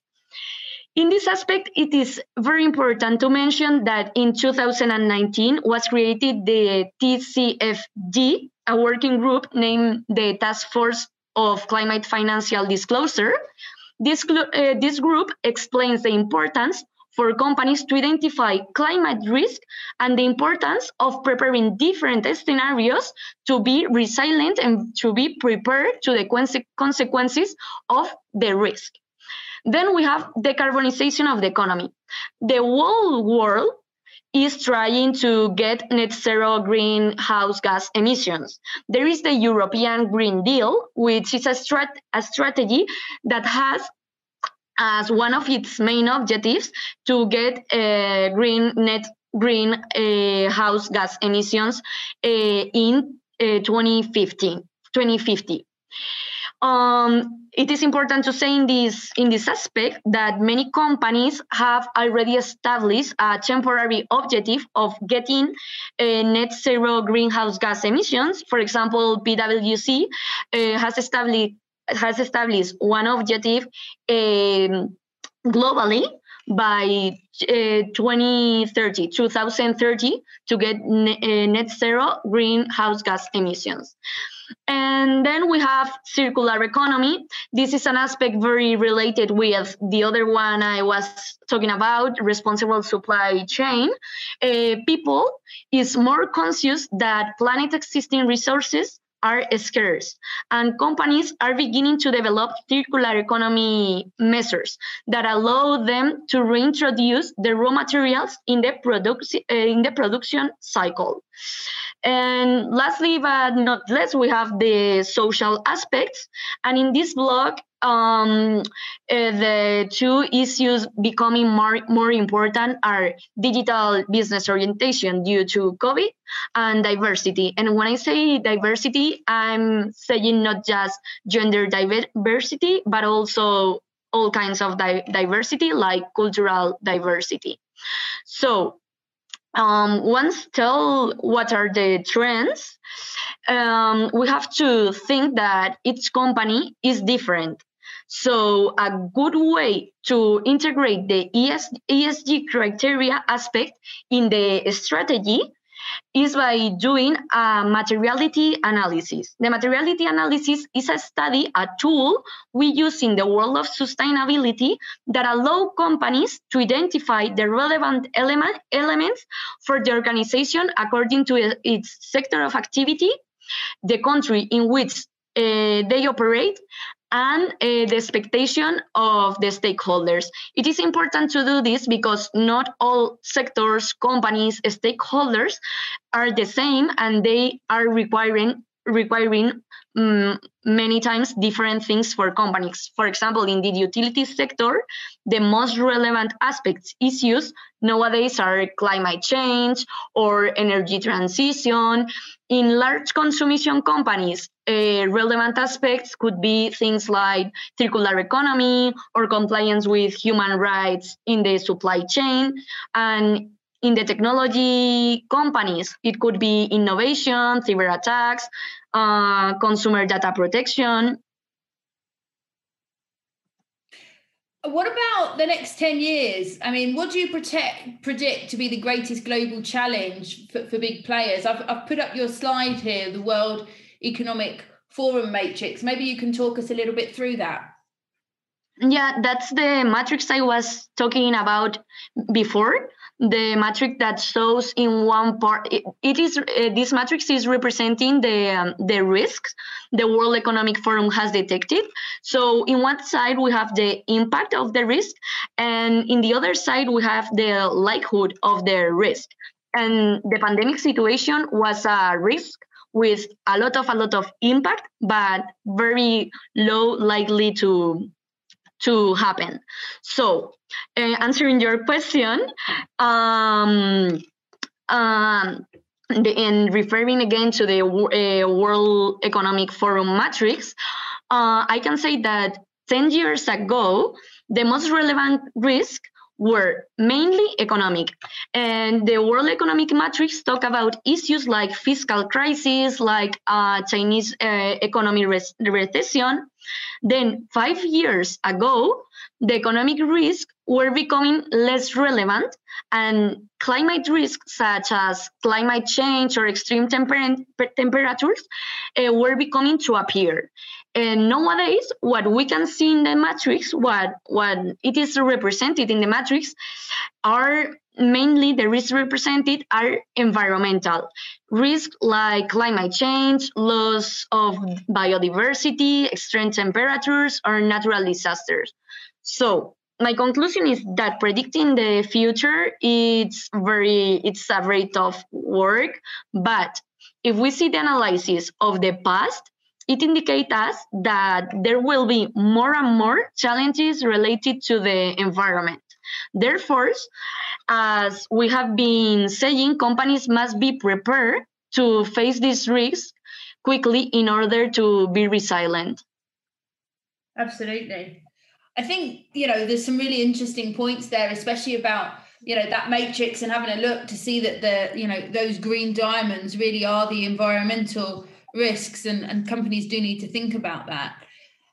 In this aspect, it is very important to mention that in two thousand nineteen was created the T C F D, a working group named the Task Force of Climate Financial Disclosure. This, uh, this group explains the importance for companies to identify climate risk and the importance of preparing different scenarios to be resilient and to be prepared to the conse- consequences of the risk. Then we have decarbonization of the economy. The whole world is trying to get net zero greenhouse gas emissions. There is the European Green Deal, which is a, strat- a strategy that has as one of its main objectives to get uh, green net greenhouse uh, gas emissions uh, in uh, twenty fifteen, twenty fifty. Um, it is important to say in this in this aspect that many companies have already established a temporary objective of getting uh, net zero greenhouse gas emissions. For example, PwC uh, has established has established one objective um, globally by uh, twenty thirty, twenty thirty, to get n- net zero greenhouse gas emissions. And then we have circular economy. This is an aspect very related with the other one I was talking about, responsible supply chain. Uh, people is more conscious that planet existing resources are scarce, and companies are beginning to develop circular economy measures that allow them to reintroduce the raw materials in the, produc- in the production cycle. And lastly, but not least, we have the social aspects. And in this blog, um, uh, the two issues becoming more, more important are digital business orientation due to COVID and diversity. And when I say diversity, I'm saying not just gender diversity, but also all kinds of di- diversity, like cultural diversity. So, Um, once tell what are the trends, um, we have to think that each company is different. So a good way to integrate the E S G criteria aspect in the strategy is by doing a materiality analysis. The materiality analysis is a study, a tool we use in the world of sustainability that allow companies to identify the relevant element, elements for the organization according to its sector of activity, the country in which uh, they operate, and uh, the expectation of the stakeholders. It is important to do this because not all sectors, companies, stakeholders are the same, and they are requiring requiring um, many times different things for companies. For example, in the utilities sector, the most relevant aspects issues nowadays are climate change or energy transition. In large consumption companies, uh, relevant aspects could be things like circular economy or compliance with human rights in the supply chain. And in the technology companies, it could be innovation, cyber attacks, uh, consumer data protection. What about the next ten years? I mean, what do you protect, predict to be the greatest global challenge for, for big players? I've, I've put up your slide here, the World Economic Forum matrix. Maybe you can talk us a little bit through that. Yeah, that's the matrix I was talking about before. The matrix that shows in one part, it, it is uh, this matrix is representing the um, the risks the World Economic Forum has detected. So in one side we have the impact of the risk, and in the other side we have the likelihood of the risk. And the pandemic situation was a risk with a lot of a lot of impact, but very low likely to to happen. So uh, answering your question, um, um, the, and referring again to the uh, World Economic Forum matrix, uh, I can say that ten years ago, the most relevant risk were mainly economic. And the World Economic Matrix talk about issues like fiscal crisis, like uh, Chinese uh, economy res- recession. Then five years ago, the economic risks were becoming less relevant, and climate risks such as climate change or extreme temper- temperatures uh, were becoming to appear. And nowadays, what we can see in the matrix, what, what it is represented in the matrix, are mainly the risks represented are environmental. Risks like climate change, loss of biodiversity, extreme temperatures, or natural disasters. So my conclusion is that predicting the future, it's very, it's a very tough work. But if we see the analysis of the past, it indicates us that there will be more and more challenges related to the environment. Therefore, as we have been saying, companies must be prepared to face these risks quickly in order to be resilient. Absolutely. I think, you know, there's some really interesting points there, especially about, you know, that matrix and having a look to see that the, you know, those green diamonds really are the environmental risks, and, and companies do need to think about that.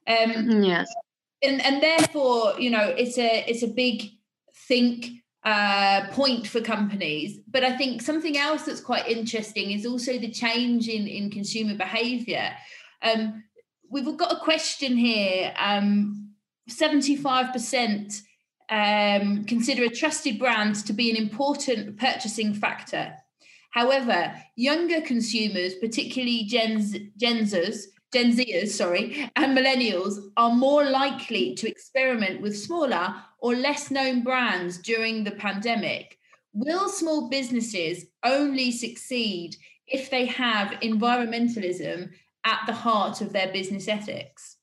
Um, yes. And, and therefore, you know, it's a it's a big think uh, point for companies. But I think something else that's quite interesting is also the change in, in consumer behaviour. Um, we've got a question here. Um, seventy-five percent um, consider a trusted brand to be an important purchasing factor. However, younger consumers, particularly Gen Z, Gen Zers, Gen Zers, sorry, and millennials are more likely to experiment with smaller or less known brands during the pandemic. Will small businesses only succeed if they have environmentalism at the heart of their business ethics?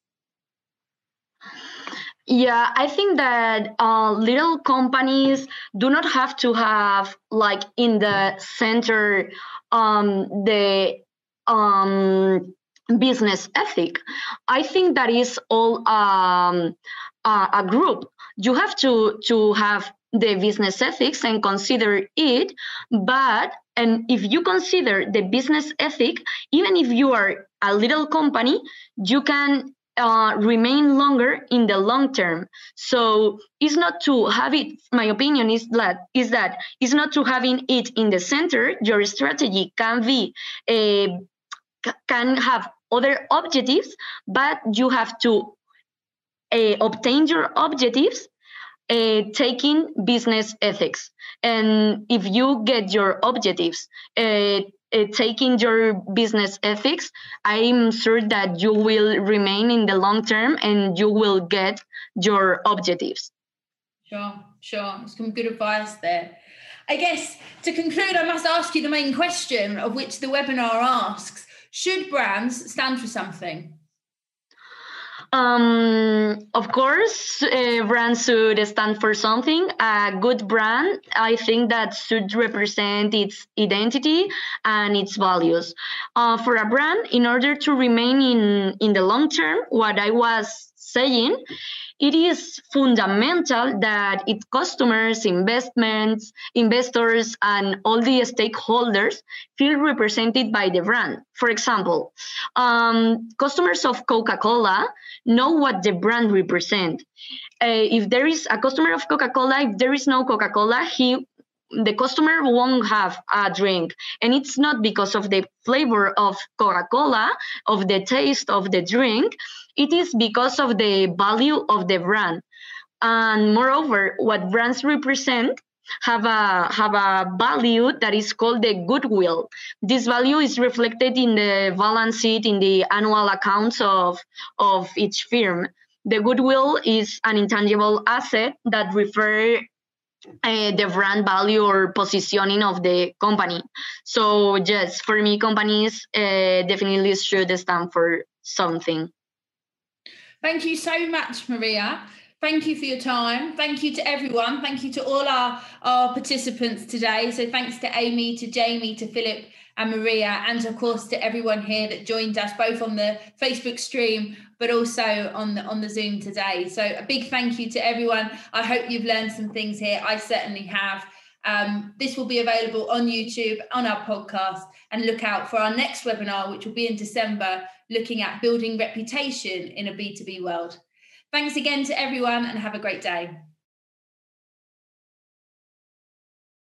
Yeah, I think that uh, little companies do not have to have, like, in the center um, the um, business ethic. I think that is all um, a, a group. You have to to have the business ethics and consider it, but and if you consider the business ethic, even if you are a little company, you can Uh, remain longer in the long term. So it's not to have it, my opinion is that is that it's not to having it in the center. Your strategy can be a, can have other objectives, but you have to uh, obtain your objectives uh, taking business ethics. And if you get your objectives uh, Uh, taking your business ethics, I'm sure that you will remain in the long term and you will get your objectives. Sure, sure. Some good advice there. I guess to conclude, I must ask you the main question of which the webinar asks. Should brands stand for something? Um, of course, uh, brands should stand for something. A good brand, I think that should represent its identity and its values. Uh, for a brand, in order to remain in, in the long term, what I was saying, it is fundamental that its customers, investments, investors, and all the stakeholders feel represented by the brand. For example, um, customers of Coca-Cola know what the brand represents. Uh, if there is a customer of Coca-Cola, if there is no Coca-Cola, he the customer won't have a drink. And it's not because of the flavor of Coca-Cola, of the taste of the drink. It is because of the value of the brand. And moreover, what brands represent have a, have a value that is called the goodwill. This value is reflected in the balance sheet, in the annual accounts of, of each firm. The goodwill is an intangible asset that refers Uh, the brand value or positioning of the company. So yes, for me, companies uh, definitely should stand for something. Thank you so much, Maria. Thank you for your time. Thank you to everyone. Thank you to all our, our participants today. So thanks to Amy, to Jamie, to Philip and Maria, and of course to everyone here that joined us both on the Facebook stream but also on the, on the Zoom today. So a big thank you to everyone. I hope you've learned some things here. I certainly have. Um, this will be available on YouTube, on our podcast, and look out for our next webinar, which will be in December, looking at building reputation in a B two B world. Thanks again to everyone and have a great day.